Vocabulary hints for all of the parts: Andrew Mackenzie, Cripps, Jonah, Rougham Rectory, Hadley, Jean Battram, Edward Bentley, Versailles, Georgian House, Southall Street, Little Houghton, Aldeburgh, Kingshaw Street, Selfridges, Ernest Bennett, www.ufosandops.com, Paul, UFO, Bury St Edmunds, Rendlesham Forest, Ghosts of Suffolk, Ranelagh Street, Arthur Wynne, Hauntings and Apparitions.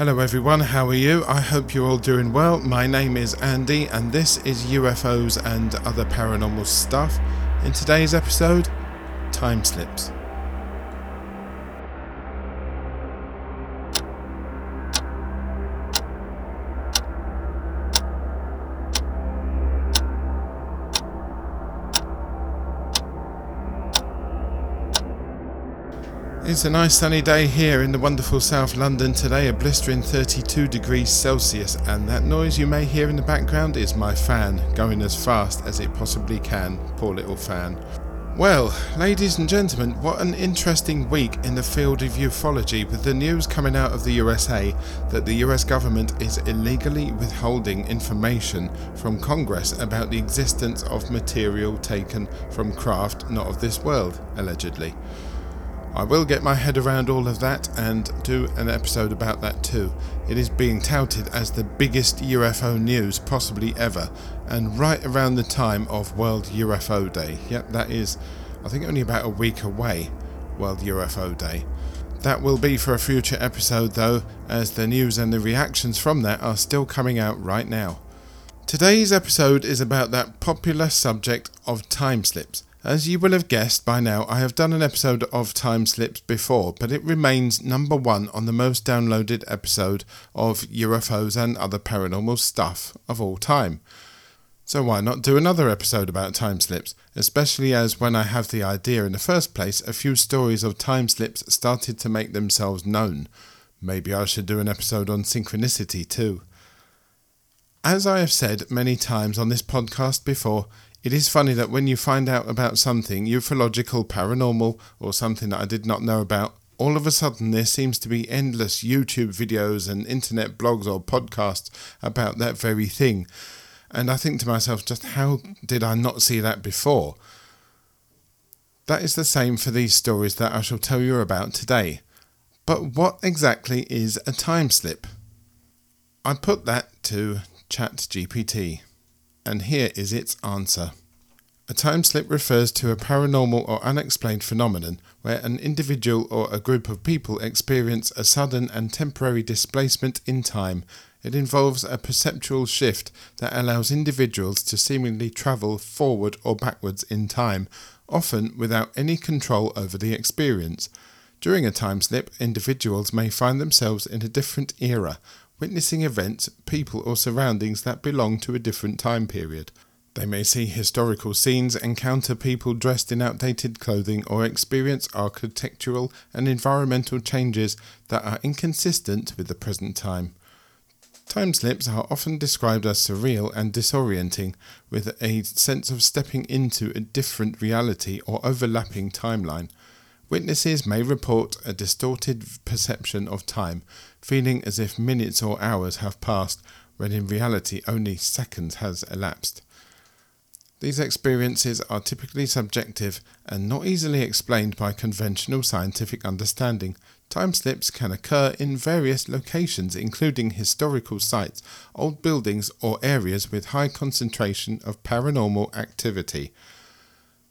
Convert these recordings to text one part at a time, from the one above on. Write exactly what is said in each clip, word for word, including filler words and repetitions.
Hello everyone, how are you? I hope you're all doing well. My name is Andy and this is U F Os and Other Paranormal Stuff. In today's episode, time slips. It's a nice sunny day here in the wonderful South London today, a blistering thirty-two degrees Celsius, and that noise you may hear in the background is my fan going as fast as it possibly can. Poor little fan. Well, ladies and gentlemen, what an interesting week in the field of ufology, with the news coming out of the U S A that the U S government is illegally withholding information from Congress about the existence of material taken from craft not of this world, allegedly. I will get my head around all of that and do an episode about that too. It is being touted as the biggest U F O news possibly ever, and right around the time of World U F O Day. Yep, that is, I think, only about a week away, World U F O Day. That will be for a future episode though, as the news and the reactions from that are still coming out right now. Today's episode is about that popular subject of time slips. As you will have guessed by now, I have done an episode of time slips before, but it remains number one on the most downloaded episode of U F Os and Other Paranormal Stuff of all time. So why not do another episode about time slips, especially as when I have the idea in the first place, a few stories of time slips started to make themselves known. Maybe I should do an episode on synchronicity too. As I have said many times on this podcast before, it is funny that when you find out about something ufological, paranormal, or something that I did not know about, all of a sudden there seems to be endless YouTube videos and internet blogs or podcasts about that very thing. And I think to myself, just how did I not see that before? That is the same for these stories that I shall tell you about today. But what exactly is a time slip? I put that to ChatGPT. And here is its answer. A time slip refers to a paranormal or unexplained phenomenon where an individual or a group of people experience a sudden and temporary displacement in time. It involves a perceptual shift that allows individuals to seemingly travel forward or backwards in time, often without any control over the experience. During a time slip, individuals may find themselves in a different era, witnessing events, people or surroundings that belong to a different time period. They may see historical scenes, encounter people dressed in outdated clothing, or experience architectural and environmental changes that are inconsistent with the present time. Time slips are often described as surreal and disorienting, with a sense of stepping into a different reality or overlapping timeline. Witnesses may report a distorted perception of time, feeling as if minutes or hours have passed, when in reality only seconds has elapsed. These experiences are typically subjective and not easily explained by conventional scientific understanding. Time slips can occur in various locations, including historical sites, old buildings, or areas with high concentration of paranormal activity.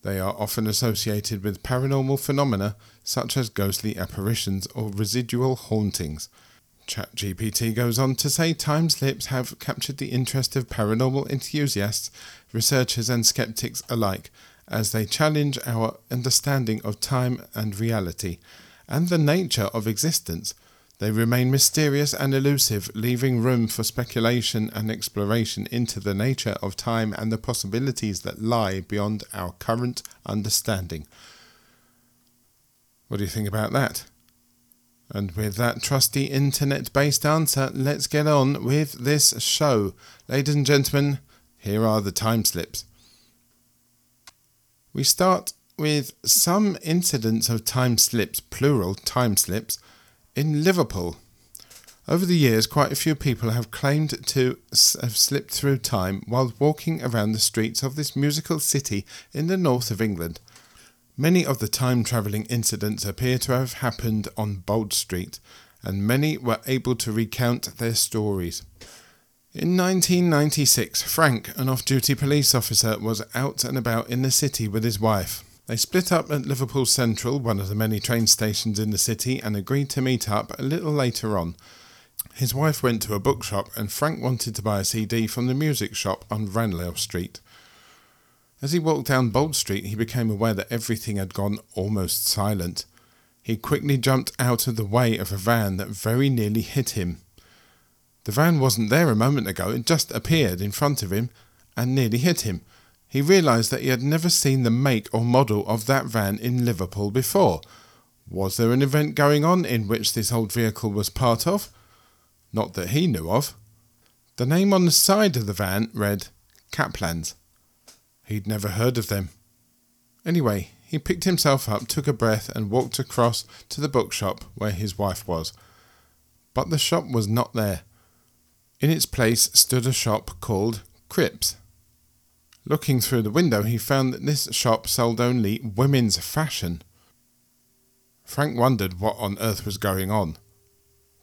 They are often associated with paranormal phenomena such as ghostly apparitions or residual hauntings. ChatGPT goes on to say time slips have captured the interest of paranormal enthusiasts, researchers and skeptics alike, as they challenge our understanding of time and reality, and the nature of existence. They remain mysterious and elusive, leaving room for speculation and exploration into the nature of time and the possibilities that lie beyond our current understanding. What do you think about that? And with that trusty internet-based answer, let's get on with this show. Ladies and gentlemen, here are the time slips. We start with some incidents of time slips, plural time slips, in Liverpool. Over the years, quite a few people have claimed to have slipped through time while walking around the streets of this musical city in the north of England. Many of the time-travelling incidents appear to have happened on Bold Street, and many were able to recount their stories. In nineteen ninety-six, Frank, an off-duty police officer, was out and about in the city with his wife. They split up at Liverpool Central, one of the many train stations in the city, and agreed to meet up a little later on. His wife went to a bookshop and Frank wanted to buy a C D from the music shop on Ranelagh Street. As he walked down Bold Street, he became aware that everything had gone almost silent. He quickly jumped out of the way of a van that very nearly hit him. The van wasn't there a moment ago, it just appeared in front of him and nearly hit him. He realised that he had never seen the make or model of that van in Liverpool before. Was there an event going on in which this old vehicle was part of? Not that he knew of. The name on the side of the van read Kaplan's. He'd never heard of them. Anyway, he picked himself up, took a breath and walked across to the bookshop where his wife was. But the shop was not there. In its place stood a shop called Cripps. Looking through the window, he found that this shop sold only women's fashion. Frank wondered what on earth was going on.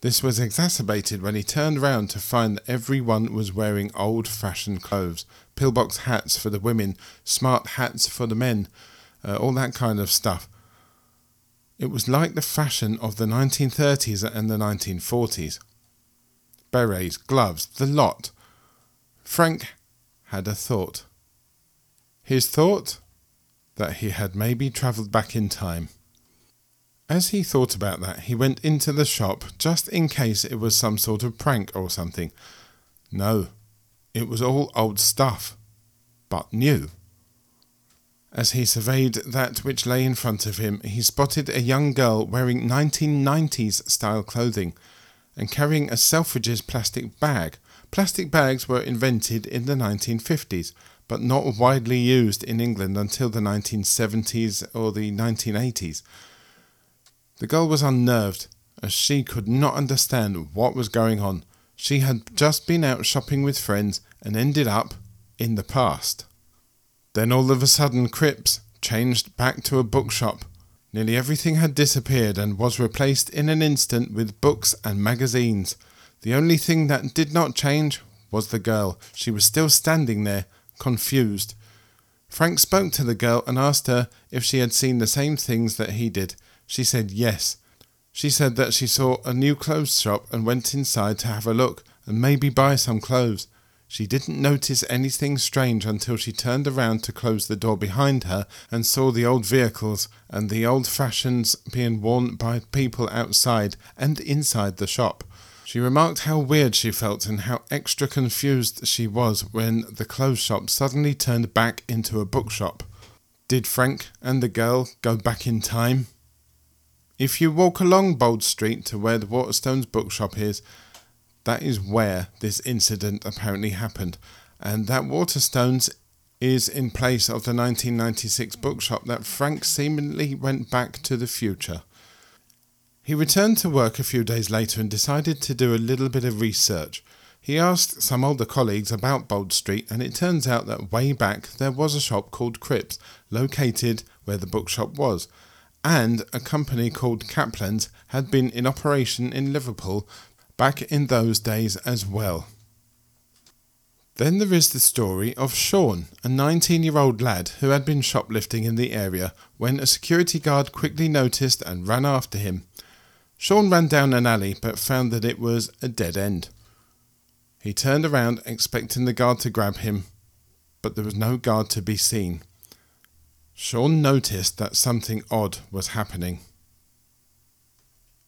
This was exacerbated when he turned round to find that everyone was wearing old-fashioned clothes, pillbox hats for the women, smart hats for the men, uh, all that kind of stuff. It was like the fashion of the nineteen thirties and the nineteen forties. Berets, gloves, the lot. Frank had a thought. His thought? That he had maybe travelled back in time. As he thought about that, he went into the shop just in case it was some sort of prank or something. No, it was all old stuff, but new. As he surveyed that which lay in front of him, he spotted a young girl wearing nineteen nineties style clothing and carrying a Selfridges plastic bag. Plastic bags were invented in the nineteen fifties, but not widely used in England until the nineteen seventies or the nineteen eighties. The girl was unnerved, as she could not understand what was going on. She had just been out shopping with friends and ended up in the past. Then all of a sudden Cripps changed back to a bookshop. Nearly everything had disappeared and was replaced in an instant with books and magazines. The only thing that did not change was the girl. She was still standing there, confused. Frank spoke to the girl and asked her if she had seen the same things that he did. She said yes. She said that she saw a new clothes shop and went inside to have a look and maybe buy some clothes. She didn't notice anything strange until she turned around to close the door behind her and saw the old vehicles and the old fashions being worn by people outside and inside the shop. She remarked how weird she felt and how extra confused she was when the clothes shop suddenly turned back into a bookshop. Did Frank and the girl go back in time? If you walk along Bold Street to where the Waterstones bookshop is, that is where this incident apparently happened, and that Waterstones is in place of the nineteen ninety-six bookshop that Frank seemingly went back to the future. He returned to work a few days later and decided to do a little bit of research. He asked some older colleagues about Bold Street, and it turns out that way back there was a shop called Cripps, located where the bookshop was. And a company called Kaplan's had been in operation in Liverpool back in those days as well. Then there is the story of Sean, a nineteen-year-old lad who had been shoplifting in the area when a security guard quickly noticed and ran after him. Sean ran down an alley but found that it was a dead end. He turned around expecting the guard to grab him, but there was no guard to be seen. Sean noticed that something odd was happening.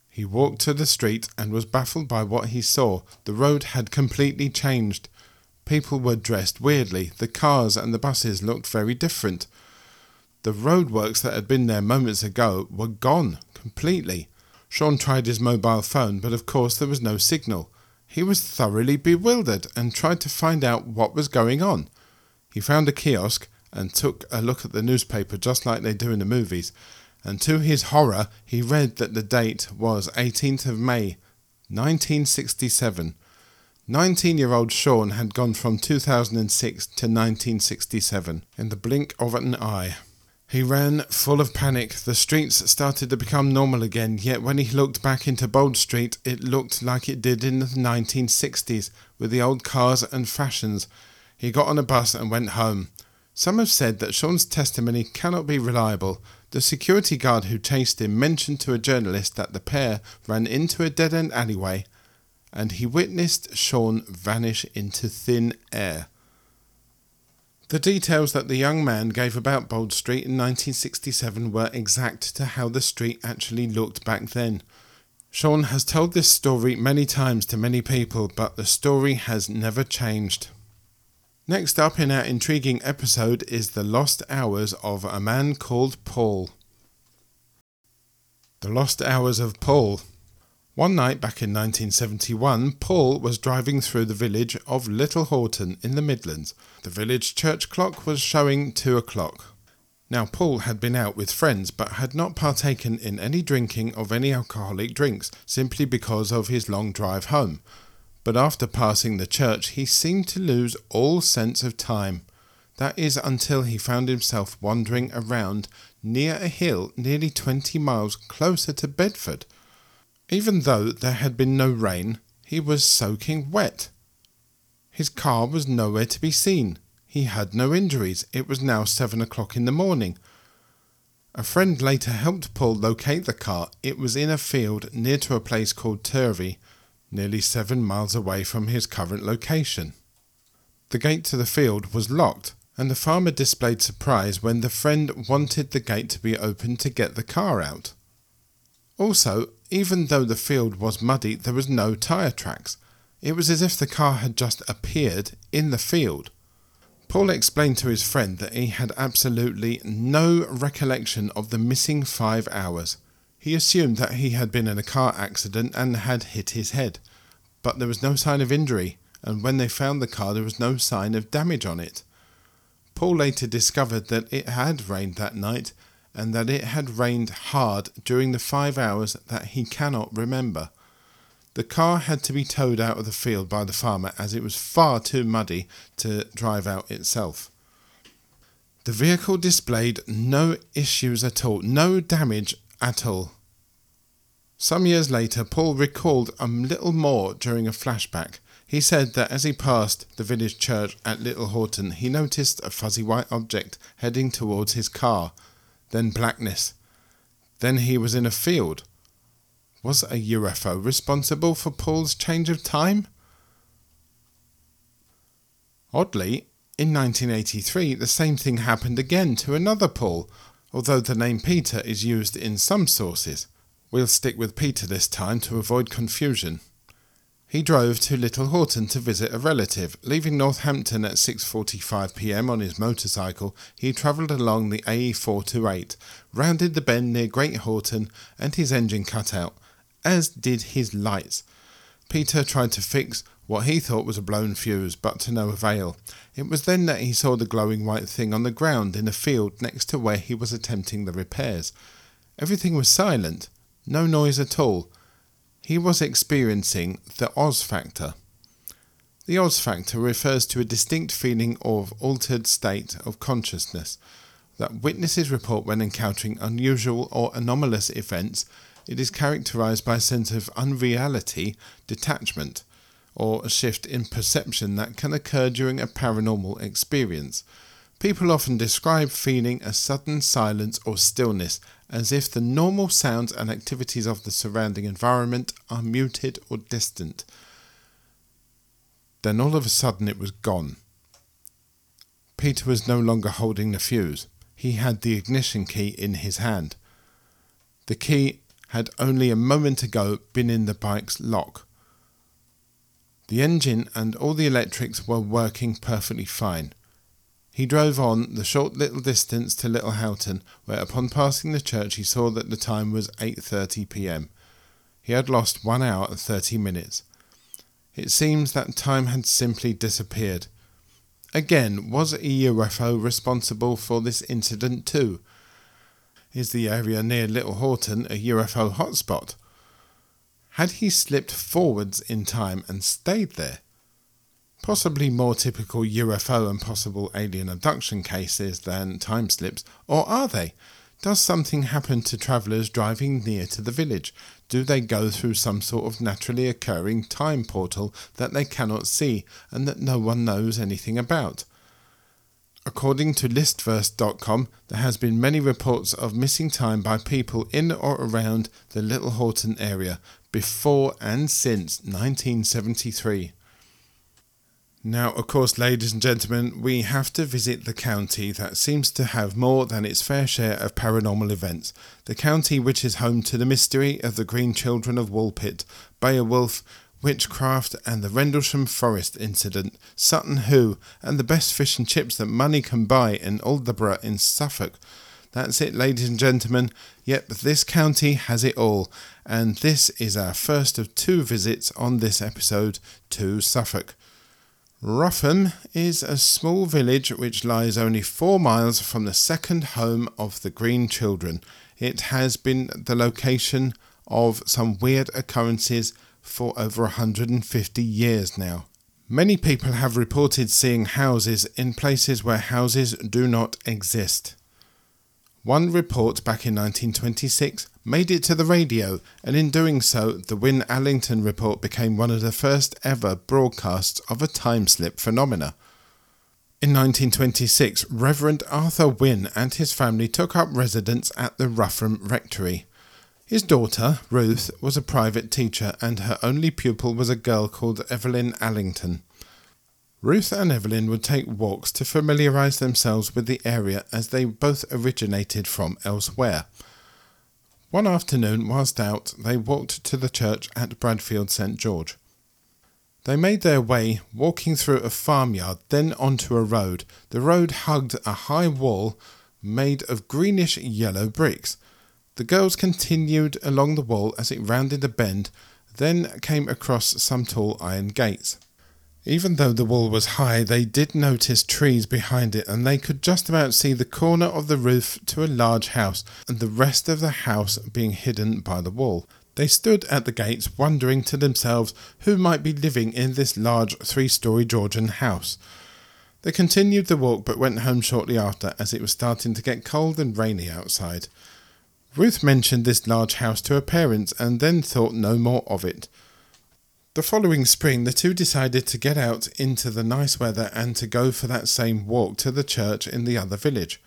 He walked to the street and was baffled by what he saw. The road had completely changed. People were dressed weirdly. The cars and the buses looked very different. The roadworks that had been there moments ago were gone completely. Sean tried his mobile phone, but of course there was no signal. He was thoroughly bewildered and tried to find out what was going on. He found a kiosk and took a look at the newspaper just like they do in the movies, and to his horror he read that the date was eighteenth of May nineteen sixty-seven. nineteen-year-old Sean had gone from two thousand six to nineteen sixty-seven in the blink of an eye. He ran full of panic. The streets started to become normal again, yet when he looked back into Bold Street it looked like it did in the nineteen sixties with the old cars and fashions. He got on a bus and went home. Some have said that Sean's testimony cannot be reliable. The security guard who chased him mentioned to a journalist that the pair ran into a dead-end alleyway and he witnessed Sean vanish into thin air. The details that the young man gave about Bold Street in nineteen sixty-seven were exact to how the street actually looked back then. Sean has told this story many times to many people, but the story has never changed. Next up in our intriguing episode is the lost hours of a man called Paul. The lost hours of Paul. One night back in nineteen seventy-one, Paul was driving through the village of Little Houghton in the Midlands. The village church clock was showing two o'clock. Now Paul had been out with friends but had not partaken in any drinking of any alcoholic drinks, simply because of his long drive home. But after passing the church he seemed to lose all sense of time. That is until he found himself wandering around near a hill nearly twenty miles closer to Bedford. Even though there had been no rain, he was soaking wet. His car was nowhere to be seen. He had no injuries. It was now seven o'clock in the morning. A friend later helped Paul locate the car. It was in a field near to a place called Turvey, nearly seven miles away from his current location. The gate to the field was locked, and the farmer displayed surprise when the friend wanted the gate to be opened to get the car out. Also, even though the field was muddy, there was no tyre tracks. It was as if the car had just appeared in the field. Paul explained to his friend that he had absolutely no recollection of the missing five hours. He assumed that he had been in a car accident and had hit his head. But there was no sign of injury, and when they found the car there was no sign of damage on it. Paul later discovered that it had rained that night, and that it had rained hard during the five hours that he cannot remember. The car had to be towed out of the field by the farmer as it was far too muddy to drive out itself. The vehicle displayed no issues at all, no damage at all. Some years later, Paul recalled a little more during a flashback. He said that as he passed the village church at Little Houghton, he noticed a fuzzy white object heading towards his car. Then blackness. Then he was in a field. Was a U F O responsible for Paul's change of time? Oddly, in nineteen eighty-three, the same thing happened again to another Paul, although the name Peter is used in some sources. We'll stick with Peter this time to avoid confusion. He drove to Little Houghton to visit a relative. Leaving Northampton at six forty-five p m on his motorcycle, he travelled along the A E four twenty-eight, rounded the bend near Great Houghton, and his engine cut out, as did his lights. Peter tried to fix what he thought was a blown fuse, but to no avail. It was then that he saw the glowing white thing on the ground in a field next to where he was attempting the repairs. Everything was silent, no noise at all. He was experiencing the Oz Factor. The Oz Factor refers to a distinct feeling of altered state of consciousness that witnesses report when encountering unusual or anomalous events. It is characterized by a sense of unreality, detachment, or a shift in perception that can occur during a paranormal experience. People often describe feeling a sudden silence or stillness, as if the normal sounds and activities of the surrounding environment are muted or distant. Then all of a sudden it was gone. Peter was no longer holding the fuse. He had the ignition key in his hand. The key had only a moment ago been in the bike's lock. The engine and all the electrics were working perfectly fine. He drove on the short little distance to Little Houghton, where upon passing the church he saw that the time was eight thirty p m. He had lost one hour and thirty minutes. It seems that time had simply disappeared. Again, was a U F O responsible for this incident too? Is the area near Little Houghton a U F O hotspot? Had he slipped forwards in time and stayed there? Possibly more typical U F O and possible alien abduction cases than time slips, or are they? Does something happen to travellers driving near to the village? Do they go through some sort of naturally occurring time portal that they cannot see and that no one knows anything about? According to Listverse dot com, there has been many reports of missing time by people in or around the Little Houghton area, before and since nineteen seventy-three. Now, of course, ladies and gentlemen, we have to visit the county that seems to have more than its fair share of paranormal events. The county which is home to the mystery of the Green Children of Woolpit, Beowulf, witchcraft and the Rendlesham Forest incident, Sutton Hoo and the best fish and chips that money can buy in Aldeburgh in Suffolk. That's it, ladies and gentlemen. Yep, this county has it all. And this is our first of two visits on this episode to Suffolk. Rougham is a small village which lies only four miles from the second home of the Green Children. It has been the location of some weird occurrences for over one hundred fifty years now. Many people have reported seeing houses in places where houses do not exist. One report back in nineteen twenty-six made it to the radio, and in doing so, the Wynne Allington report became one of the first ever broadcasts of a time slip phenomena. In nineteen twenty-six, Reverend Arthur Wynne and his family took up residence at the Rougham Rectory. His daughter, Ruth, was a private teacher, and her only pupil was a girl called Evelyn Allington. Ruth and Evelyn would take walks to familiarise themselves with the area, as they both originated from elsewhere. One afternoon, whilst out, they walked to the church at Bradfield St George. They made their way, walking through a farmyard, then onto a road. The road hugged a high wall made of greenish yellow bricks. The girls continued along the wall as it rounded a bend, then came across some tall iron gates. Even though the wall was high, they did notice trees behind it, and they could just about see the corner of the roof to a large house, and the rest of the house being hidden by the wall. They stood at the gates, wondering to themselves who might be living in this large three-storey Georgian house. They continued the walk, but went home shortly after, as it was starting to get cold and rainy outside. Ruth mentioned this large house to her parents, and then thought no more of it. The following spring, the two decided to get out into the nice weather and to go for that same walk to the church in the other village.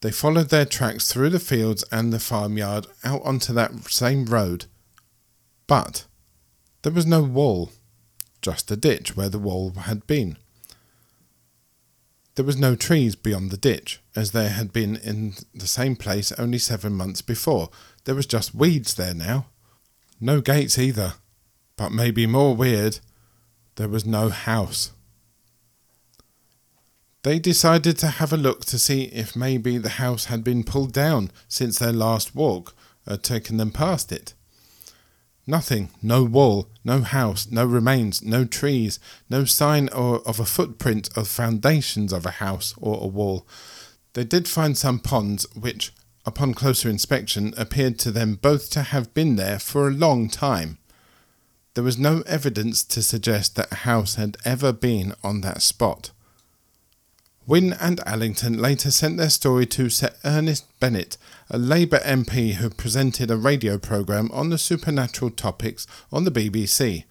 They followed their tracks through the fields and the farmyard out onto that same road. But there was no wall, just a ditch where the wall had been. There was no trees beyond the ditch, as there had been in the same place only seven months before. There was just weeds there now. No gates either. But maybe more weird, there was no house. They decided to have a look to see if maybe the house had been pulled down since their last walk had taken them past it. Nothing, no wall, no house, no remains, no trees, no sign or of a footprint of foundations of a house or a wall. They did find some ponds which, upon closer inspection, appeared to them both to have been there for a long time. There was no evidence to suggest that a house had ever been on that spot. Wynne and Allington later sent their story to Sir Ernest Bennett, a Labour M P who presented a radio programme on the supernatural topics on the B B C.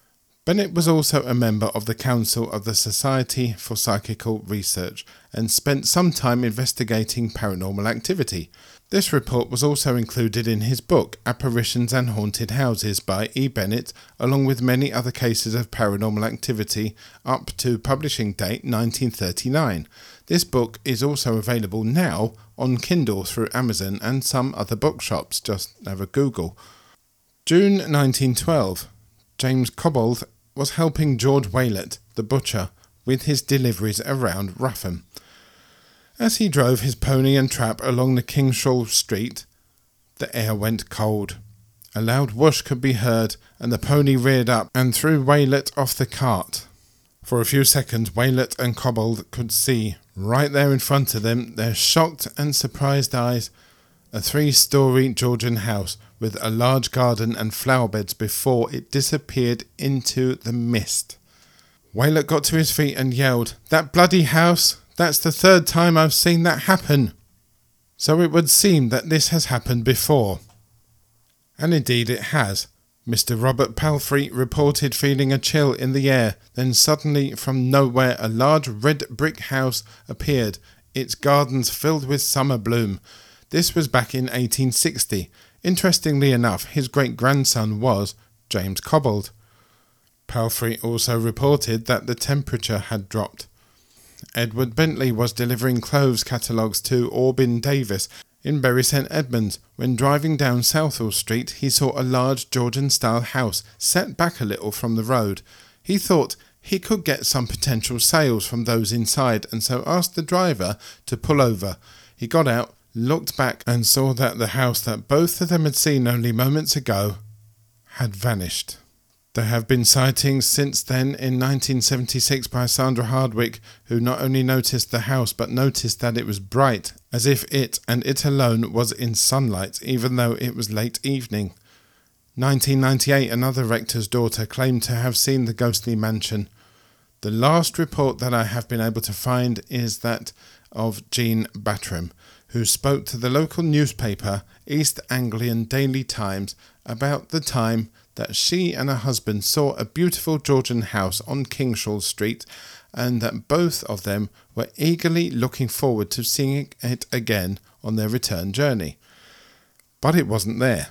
Bennett was also a member of the Council of the Society for Psychical Research and spent some time investigating paranormal activity. This report was also included in his book, Apparitions and Haunted Houses by E. Bennett, along with many other cases of paranormal activity up to publishing date nineteen thirty-nine. This book is also available now on Kindle through Amazon and some other bookshops, just have a Google. June nineteen twelve, James Cobbold was helping George Waylet, the butcher, with his deliveries around Rougham. As he drove his pony and trap along the Kingshaw Street, the air went cold. A loud whoosh could be heard, and the pony reared up and threw Waylet off the cart. For a few seconds, Waylet and Cobbold could see, right there in front of them, their shocked and surprised eyes, a three-storey Georgian house with a large garden and flower beds before it disappeared into the mist. Waylet got to his feet and yelled, "That bloody house! That's the third time I've seen that happen." So it would seem that this has happened before. And indeed it has. Mister Robert Palfrey reported feeling a chill in the air, then suddenly from nowhere a large red brick house appeared, its gardens filled with summer bloom. This was back in eighteen sixty. Interestingly enough, his great-grandson was, James Cobbold. Palfrey also reported that the temperature had dropped. Edward Bentley was delivering clothes catalogues to Aubyn Davis in Bury Saint Edmunds when driving down Southall Street he saw a large Georgian-style house set back a little from the road. He thought he could get some potential sales from those inside and so asked the driver to pull over. He got out, looked back and saw that the house that both of them had seen only moments ago had vanished. There have been sightings since then in nineteen seventy-six by Sandra Hardwick, who not only noticed the house but noticed that it was bright, as if it and it alone was in sunlight, even though it was late evening. nineteen ninety-eight, another rector's daughter claimed to have seen the ghostly mansion. The last report that I have been able to find is that of Jean Battram, who spoke to the local newspaper, East Anglian Daily Times, about the time that she and her husband saw a beautiful Georgian house on Kingshaw Street and that both of them were eagerly looking forward to seeing it again on their return journey. But it wasn't there.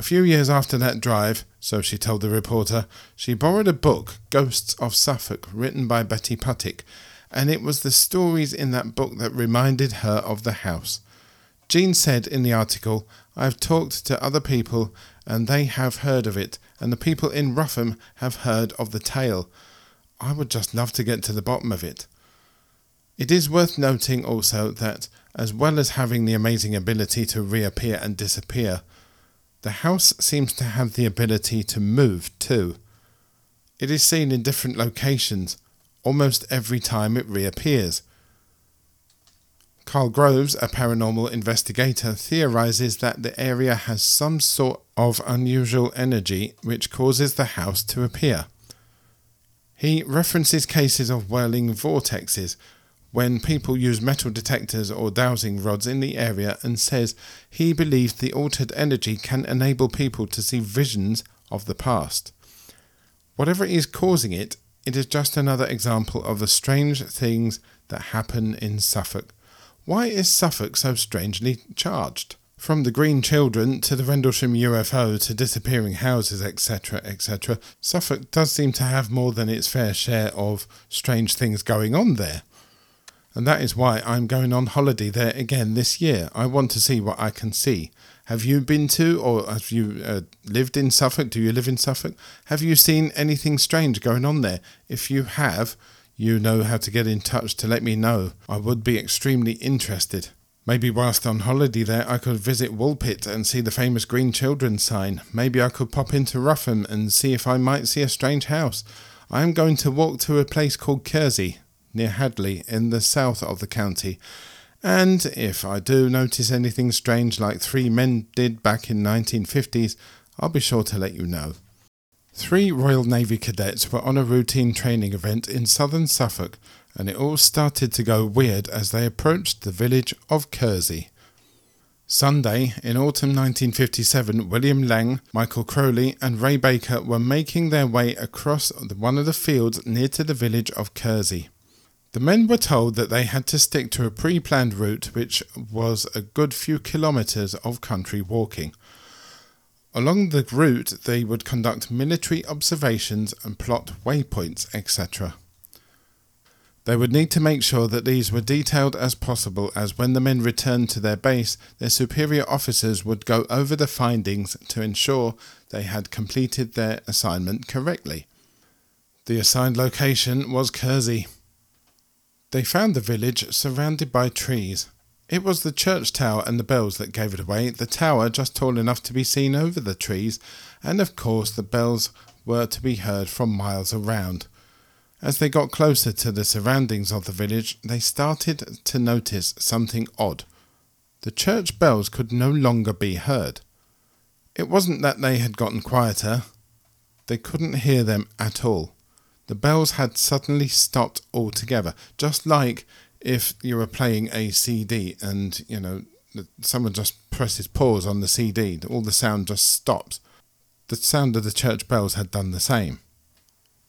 A few years after that drive, so she told the reporter, she borrowed a book, Ghosts of Suffolk, written by Betty Puttick, and it was the stories in that book that reminded her of the house. Jean said in the article, "I've talked to other people and they have heard of it, and the people in Rougham have heard of the tale. I would just love to get to the bottom of it." It is worth noting also that, as well as having the amazing ability to reappear and disappear, the house seems to have the ability to move too. It is seen in different locations almost every time it reappears. Carl Groves, a paranormal investigator, theorises that the area has some sort of unusual energy which causes the house to appear. He references cases of whirling vortexes when people use metal detectors or dowsing rods in the area and says he believes the altered energy can enable people to see visions of the past. Whatever is causing it, it is just another example of the strange things that happen in Suffolk. Why is Suffolk so strangely charged? From the Green Children to the Rendlesham U F O to disappearing houses, etc, et cetera, Suffolk does seem to have more than its fair share of strange things going on there. And that is why I'm going on holiday there again this year. I want to see what I can see. Have you been to, or have you uh, lived in Suffolk? Do you live in Suffolk? Have you seen anything strange going on there? If you have, you know how to get in touch to let me know. I would be extremely interested. Maybe whilst on holiday there I could visit Woolpit and see the famous Green Children sign. Maybe I could pop into Rougham and see if I might see a strange house. I am going to walk to a place called Kersey, near Hadley, in the south of the county. And if I do notice anything strange like three men did back in nineteen fifties, I'll be sure to let you know. Three Royal Navy cadets were on a routine training event in southern Suffolk, and it all started to go weird as they approached the village of Kersey. Sunday, in autumn nineteen fifty-seven, William Lang, Michael Crowley and Ray Baker were making their way across one of the fields near to the village of Kersey. The men were told that they had to stick to a pre-planned route, which was a good few kilometres of country walking. Along the route, they would conduct military observations and plot waypoints, et cetera. They would need to make sure that these were detailed as possible, as when the men returned to their base, their superior officers would go over the findings to ensure they had completed their assignment correctly. The assigned location was Kersey. They found the village surrounded by trees. It was the church tower and the bells that gave it away, the tower just tall enough to be seen over the trees, and of course the bells were to be heard from miles around. As they got closer to the surroundings of the village, they started to notice something odd. The church bells could no longer be heard. It wasn't that they had gotten quieter. They couldn't hear them at all. The bells had suddenly stopped altogether, just like if you were playing a C D and, you know, someone just presses pause on the C D, all the sound just stops. The sound of the church bells had done the same.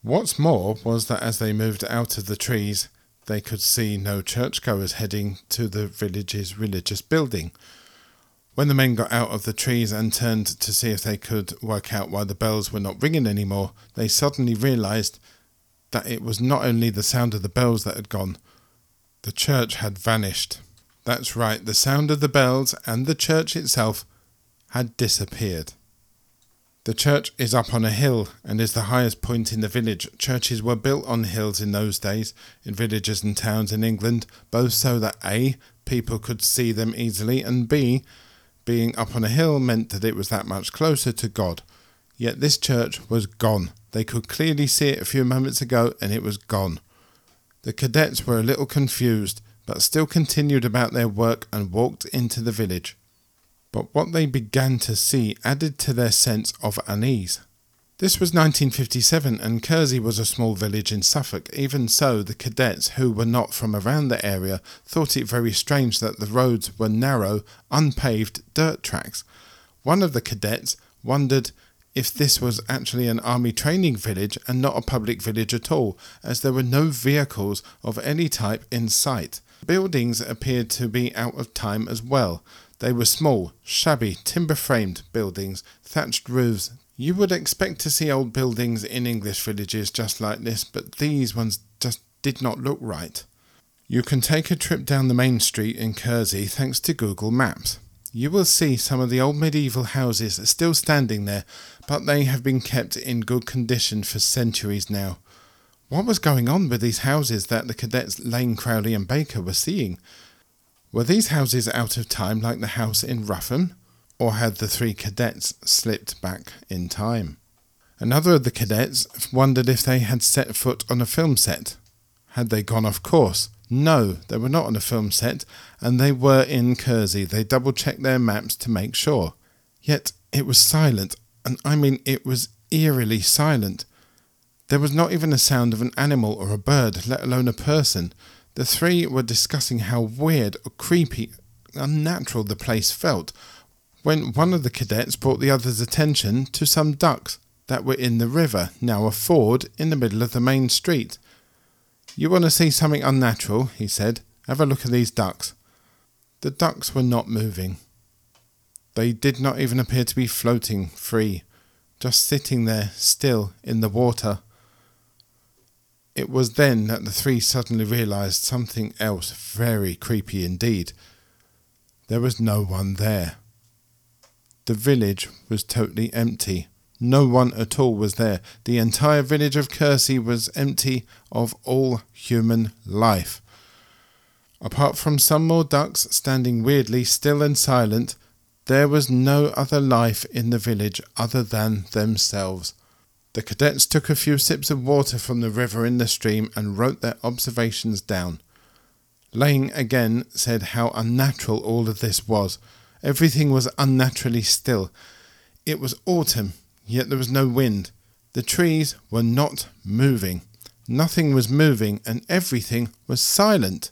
What's more was that as they moved out of the trees, they could see no churchgoers heading to the village's religious building. When the men got out of the trees and turned to see if they could work out why the bells were not ringing anymore, they suddenly realised that it was not only the sound of the bells that had gone, the church had vanished. That's right, the sound of the bells and the church itself had disappeared. The church is up on a hill and is the highest point in the village. Churches were built on hills in those days, in villages and towns in England, both so that A, people could see them easily, and B, being up on a hill meant that it was that much closer to God. Yet this church was gone. They could clearly see it a few moments ago and it was gone. The cadets were a little confused, but still continued about their work and walked into the village. But what they began to see added to their sense of unease. This was nineteen fifty-seven and Kersey was a small village in Suffolk. Even so, the cadets, who were not from around the area, thought it very strange that the roads were narrow, unpaved dirt tracks. One of the cadets wondered if this was actually an army training village and not a public village at all, as there were no vehicles of any type in sight. Buildings appeared to be out of time as well. They were small, shabby, timber-framed buildings, thatched roofs. You would expect to see old buildings in English villages just like this, but these ones just did not look right. You can take a trip down the main street in Kersey thanks to Google Maps. You will see some of the old medieval houses still standing there, but they have been kept in good condition for centuries now. What was going on with these houses that the cadets Lang, Crowley and Baker were seeing? Were these houses out of time like the house in Rougham, or had the three cadets slipped back in time? Another of the cadets wondered if they had set foot on a film set. Had they gone off course? No, they were not on a film set, and they were in Kersey. They double-checked their maps to make sure. Yet it was silent, and I mean it was eerily silent. There was not even a sound of an animal or a bird, let alone a person. The three were discussing how weird, creepy, unnatural the place felt when one of the cadets brought the other's attention to some ducks that were in the river, now a ford, in the middle of the main street. "You want to see something unnatural," he said, "have a look at these ducks." The ducks were not moving. They did not even appear to be floating free, just sitting there still in the water. It was then that the three suddenly realised something else very creepy indeed. There was no one there. The village was totally empty. No one at all was there. The entire village of Kersey was empty of all human life. Apart from some more ducks standing weirdly still and silent, there was no other life in the village other than themselves. The cadets took a few sips of water from the river in the stream and wrote their observations down. Lang again said how unnatural all of this was. Everything was unnaturally still. It was autumn, yet there was no wind. The trees were not moving. Nothing was moving and everything was silent.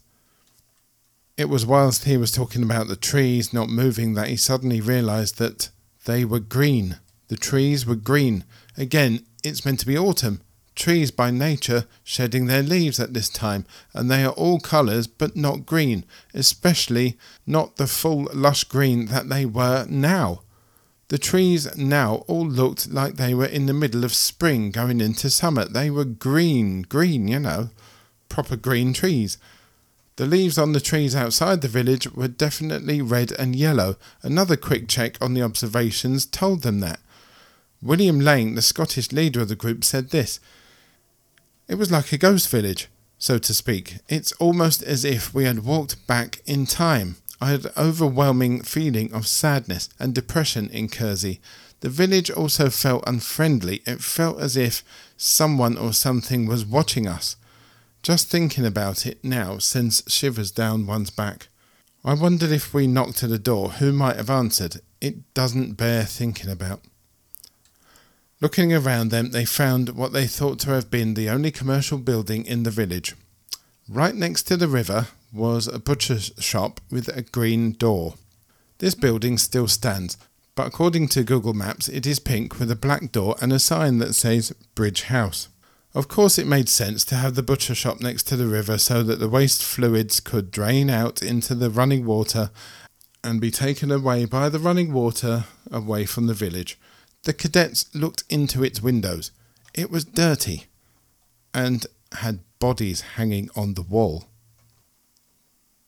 It was whilst he was talking about the trees not moving that he suddenly realised that they were green. The trees were green. Again, it's meant to be autumn. Trees by nature shedding their leaves at this time, and they are all colours but not green, especially not the full lush green that they were now. The trees now all looked like they were in the middle of spring going into summer. They were green, green, you know, proper green trees. The leaves on the trees outside the village were definitely red and yellow. Another quick check on the observations told them that. William Lang, the Scottish leader of the group, said this. "It was like a ghost village, so to speak. It's almost as if we had walked back in time. I had an overwhelming feeling of sadness and depression in Kersey. The village also felt unfriendly. It felt as if someone or something was watching us. Just thinking about it now sends shivers down one's back. I wondered if we knocked at a door, who might have answered. It doesn't bear thinking about." Looking around them, they found what they thought to have been the only commercial building in the village. Right next to the river was a butcher's shop with a green door. This building still stands, but according to Google Maps, it is pink with a black door and a sign that says Bridge House. Of course, it made sense to have the butcher shop next to the river so that the waste fluids could drain out into the running water and be taken away by the running water away from the village. The cadets looked into its windows. It was dirty and had bodies hanging on the wall.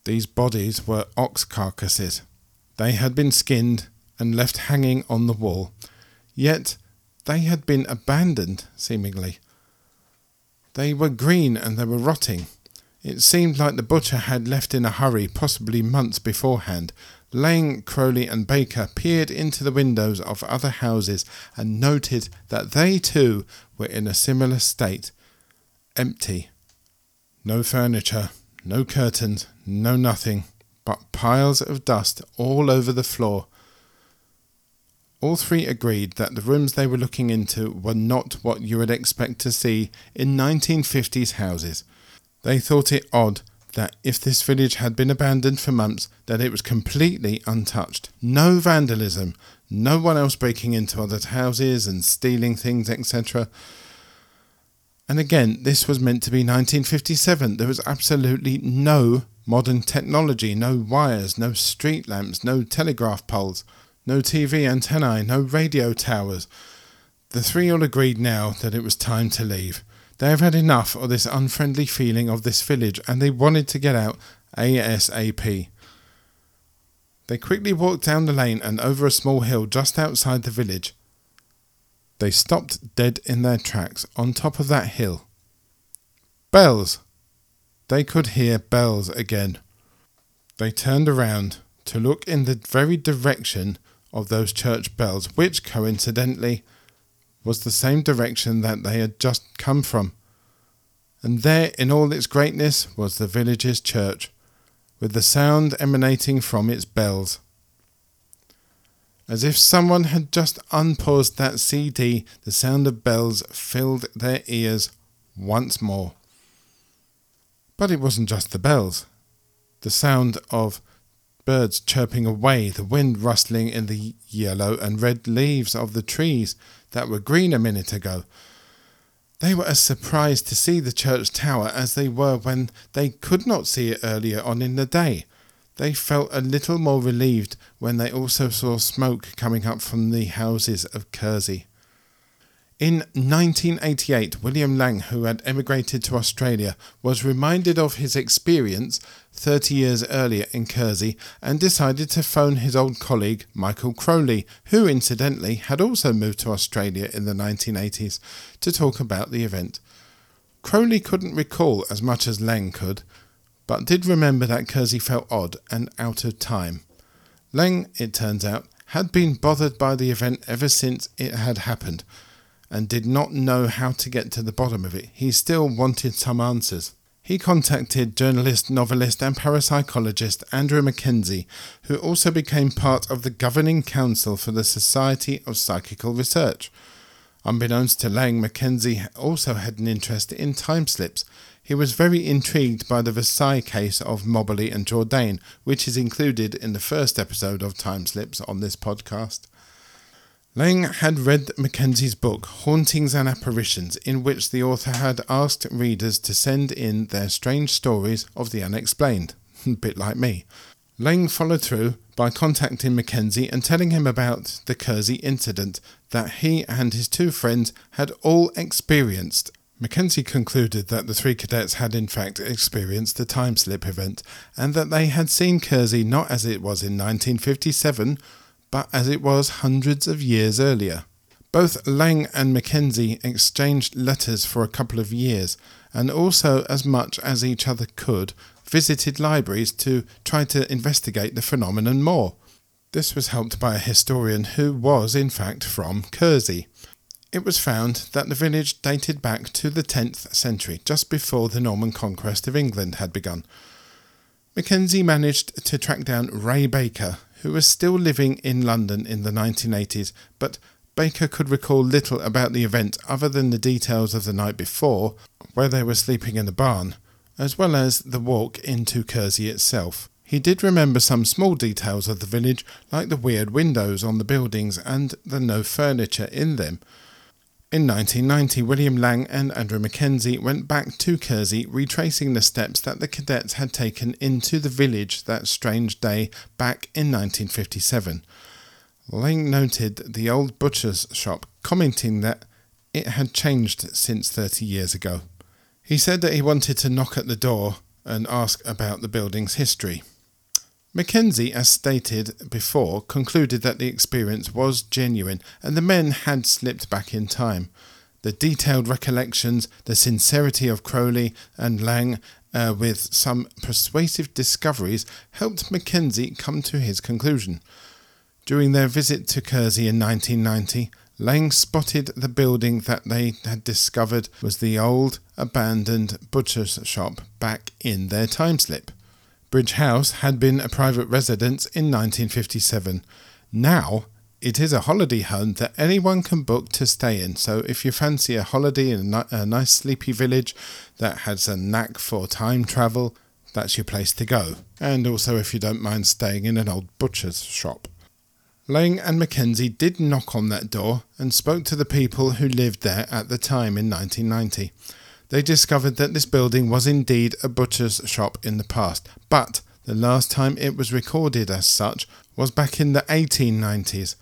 These bodies were ox carcasses. They had been skinned and left hanging on the wall, yet they had been abandoned, seemingly. They were green and they were rotting. It seemed like the butcher had left in a hurry, possibly months beforehand. Lang, Crowley and Baker peered into the windows of other houses and noted that they too were in a similar state. Empty. No furniture, no curtains, no nothing, but piles of dust all over the floor. All three agreed that the rooms they were looking into were not what you would expect to see in nineteen fifties houses. They thought it odd that if this village had been abandoned for months, that it was completely untouched. No vandalism, no one else breaking into other houses and stealing things, et cetera. And again, this was meant to be nineteen fifty-seven. There was absolutely no modern technology, no wires, no street lamps, no telegraph poles, no T V antennae, no radio towers. The three all agreed now that it was time to leave. They have had enough of this unfriendly feeling of this village and they wanted to get out ASAP. They quickly walked down the lane and over a small hill just outside the village. They stopped dead in their tracks on top of that hill. Bells! They could hear bells again. They turned around to look in the very direction of those church bells, which coincidentally was the same direction that they had just come from. And there, in all its greatness, was the village's church, with the sound emanating from its bells. As if someone had just unpaused that C D, the sound of bells filled their ears once more. But it wasn't just the bells. The sound of birds chirping away, the wind rustling in the yellow and red leaves of the trees that were green a minute ago. They were as surprised to see the church tower as they were when they could not see it earlier on in the day. They felt a little more relieved when they also saw smoke coming up from the houses of Kersey. In nineteen eighty-eight, William Lang, who had emigrated to Australia, was reminded of his experience thirty years earlier in Kersey and decided to phone his old colleague Michael Crowley, who incidentally had also moved to Australia in the nineteen eighties, to talk about the event. Crowley couldn't recall as much as Lang could, but did remember that Kersey felt odd and out of time. Lang, it turns out, had been bothered by the event ever since it had happened, and did not know how to get to the bottom of it. He still wanted some answers. He contacted journalist, novelist and parapsychologist Andrew Mackenzie, who also became part of the governing council for the Society of Psychical Research. Unbeknownst to Lang, Mackenzie also had an interest in time slips. He was very intrigued by the Versailles case of Moberly and Jourdain, which is included in the first episode of Time Slips on this podcast. Lang had read Mackenzie's book, Hauntings and Apparitions, in which the author had asked readers to send in their strange stories of the unexplained. A bit like me. Lang followed through by contacting Mackenzie and telling him about the Kersey incident that he and his two friends had all experienced. Mackenzie concluded that the three cadets had in fact experienced the time slip event and that they had seen Kersey not as it was in nineteen fifty-seven, but as it was hundreds of years earlier. Both Lang and Mackenzie exchanged letters for a couple of years, and also, as much as each other could, visited libraries to try to investigate the phenomenon more. This was helped by a historian who was, in fact, from Kersey. It was found that the village dated back to the tenth century, just before the Norman conquest of England had begun. Mackenzie managed to track down Ray Baker, who was still living in London in the nineteen eighties, but Baker could recall little about the event other than the details of the night before, where they were sleeping in the barn, as well as the walk into Kersey itself. He did remember some small details of the village, like the weird windows on the buildings and the no furniture in them. In nineteen ninety, William Lang and Andrew Mackenzie went back to Kersey, retracing the steps that the cadets had taken into the village that strange day back in nineteen fifty-seven. Lang noted the old butcher's shop, commenting that it had changed since thirty years ago. He said that he wanted to knock at the door and ask about the building's history. Mackenzie, as stated before, concluded that the experience was genuine and the men had slipped back in time. The detailed recollections, the sincerity of Crowley and Lang, uh, with some persuasive discoveries, helped Mackenzie come to his conclusion. During their visit to Kersey in nineteen ninety, Lang spotted the building that they had discovered was the old, abandoned butcher's shop back in their timeslip. Bridge House had been a private residence in nineteen fifty-seven. Now, it is a holiday home that anyone can book to stay in, so if you fancy a holiday in a nice sleepy village that has a knack for time travel, that's your place to go. And also if you don't mind staying in an old butcher's shop. Lang and Mackenzie did knock on that door and spoke to the people who lived there at the time in nineteen ninety. They discovered that this building was indeed a butcher's shop in the past, but the last time it was recorded as such was back in the eighteen nineties.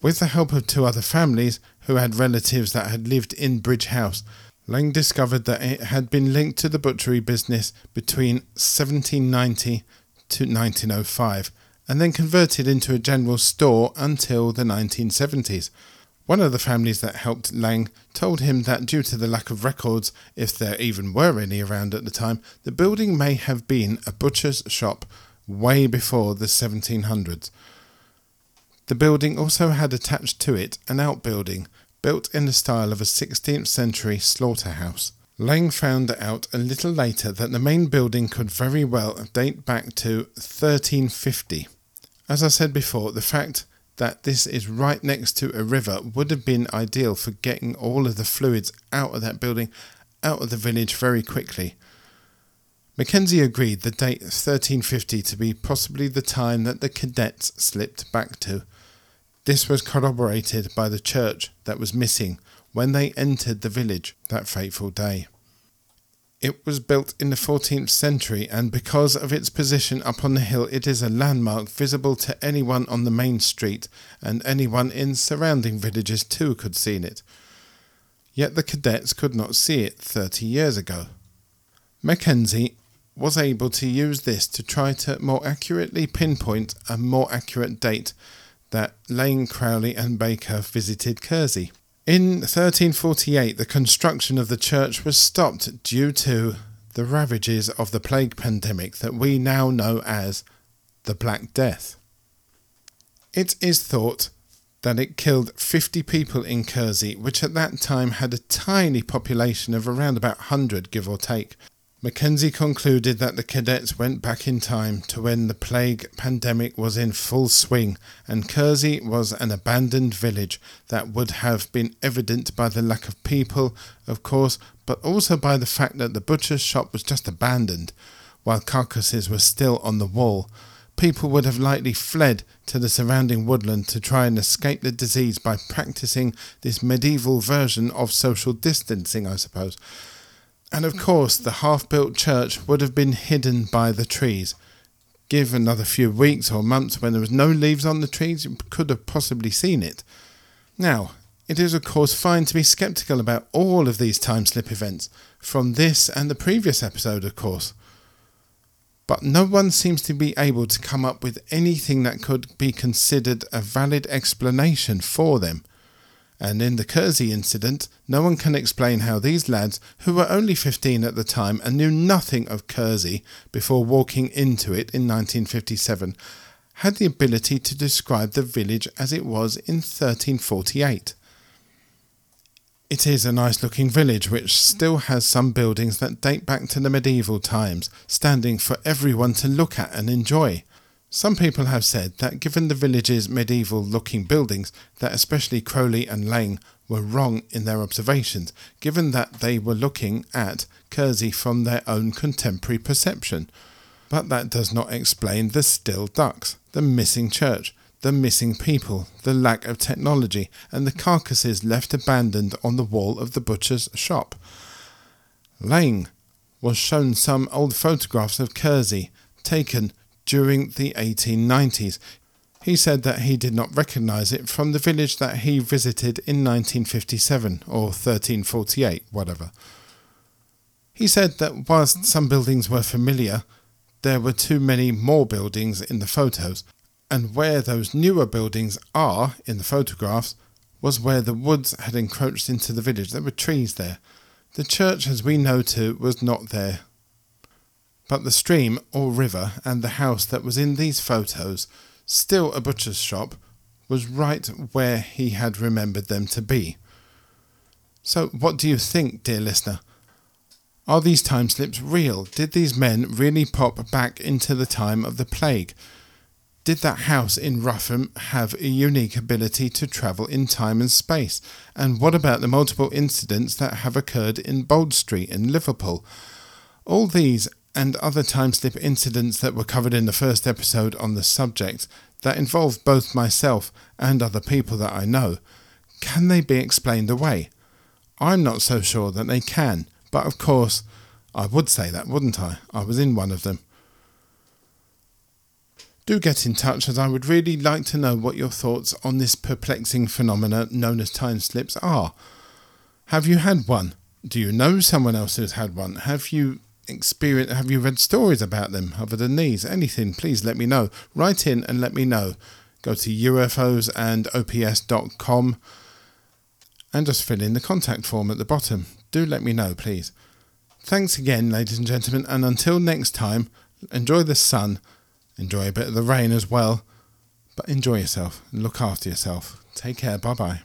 With the help of two other families who had relatives that had lived in Bridge House, Lang discovered that it had been linked to the butchery business between seventeen ninety to nineteen oh five, and then converted into a general store until the nineteen seventies. One of the families that helped Lang told him that due to the lack of records, if there even were any around at the time, the building may have been a butcher's shop way before the seventeen hundreds. The building also had attached to it an outbuilding, built in the style of a sixteenth century slaughterhouse. Lang found out a little later that the main building could very well date back to thirteen fifty. As I said before, the fact that this is right next to a river would have been ideal for getting all of the fluids out of that building, out of the village very quickly. Mackenzie agreed the date thirteen fifty to be possibly the time that the cadets slipped back to. This was corroborated by the church that was missing when they entered the village that fateful day. It was built in the fourteenth century, and because of its position up on the hill, it is a landmark visible to anyone on the main street, and anyone in surrounding villages too could see it. Yet the cadets could not see it thirty years ago. Mackenzie was able to use this to try to more accurately pinpoint a more accurate date that Lang, Crowley and Baker visited Kersey. In thirteen forty-eight, the construction of the church was stopped due to the ravages of the plague pandemic that we now know as the Black Death. It is thought that it killed fifty people in Kersey, which at that time had a tiny population of around about one hundred, give or take. Mackenzie concluded that the cadets went back in time to when the plague pandemic was in full swing, and Kersey was an abandoned village that would have been evident by the lack of people, of course, but also by the fact that the butcher's shop was just abandoned, while carcasses were still on the wall. People would have likely fled to the surrounding woodland to try and escape the disease by practicing this medieval version of social distancing, I suppose. And of course, the half-built church would have been hidden by the trees. Give another few weeks or months when there was no leaves on the trees, you could have possibly seen it. Now, it is of course fine to be sceptical about all of these time-slip events, from this and the previous episode of course. But no one seems to be able to come up with anything that could be considered a valid explanation for them. And in the Kersey incident, no one can explain how these lads, who were only fifteen at the time and knew nothing of Kersey before walking into it in nineteen fifty-seven, had the ability to describe the village as it was in thirteen forty-eight. It is a nice-looking village which still has some buildings that date back to the medieval times, standing for everyone to look at and enjoy. Some people have said that given the village's medieval-looking buildings, that especially Crowley and Lang were wrong in their observations, given that they were looking at Kersey from their own contemporary perception. But that does not explain the still ducks, the missing church, the missing people, the lack of technology, and the carcasses left abandoned on the wall of the butcher's shop. Lang was shown some old photographs of Kersey, taken during the eighteen nineties. He said that he did not recognise it from the village that he visited in nineteen fifty-seven, or thirteen forty-eight, whatever. He said that whilst some buildings were familiar, there were too many more buildings in the photos, and where those newer buildings are in the photographs was where the woods had encroached into the village. There were trees there. The church as we know to was not there. But the stream or river and the house that was in these photos, still a butcher's shop, was right where he had remembered them to be. So what do you think, dear listener? Are these time slips real? Did these men really pop back into the time of the plague? Did that house in Rougham have a unique ability to travel in time and space? And what about the multiple incidents that have occurred in Bold Street in Liverpool? All these and other time slip incidents that were covered in the first episode on the subject that involved both myself and other people that I know, can they be explained away? I'm not so sure that they can, but of course, I would say that, wouldn't I? I was in one of them. Do get in touch, as I would really like to know what your thoughts on this perplexing phenomena known as time slips are. Have you had one? Do you know someone else who's had one? Have you experienced? Have you read stories about them other than these? Anything, please let me know. Write in and let me know. Go to U F Os and O P S dot com and just fill in the contact form at the bottom. Do let me know, please. Thanks again, ladies and gentlemen, and until next time, enjoy the sun, enjoy a bit of the rain as well, but enjoy yourself and look after yourself. Take care, bye-bye.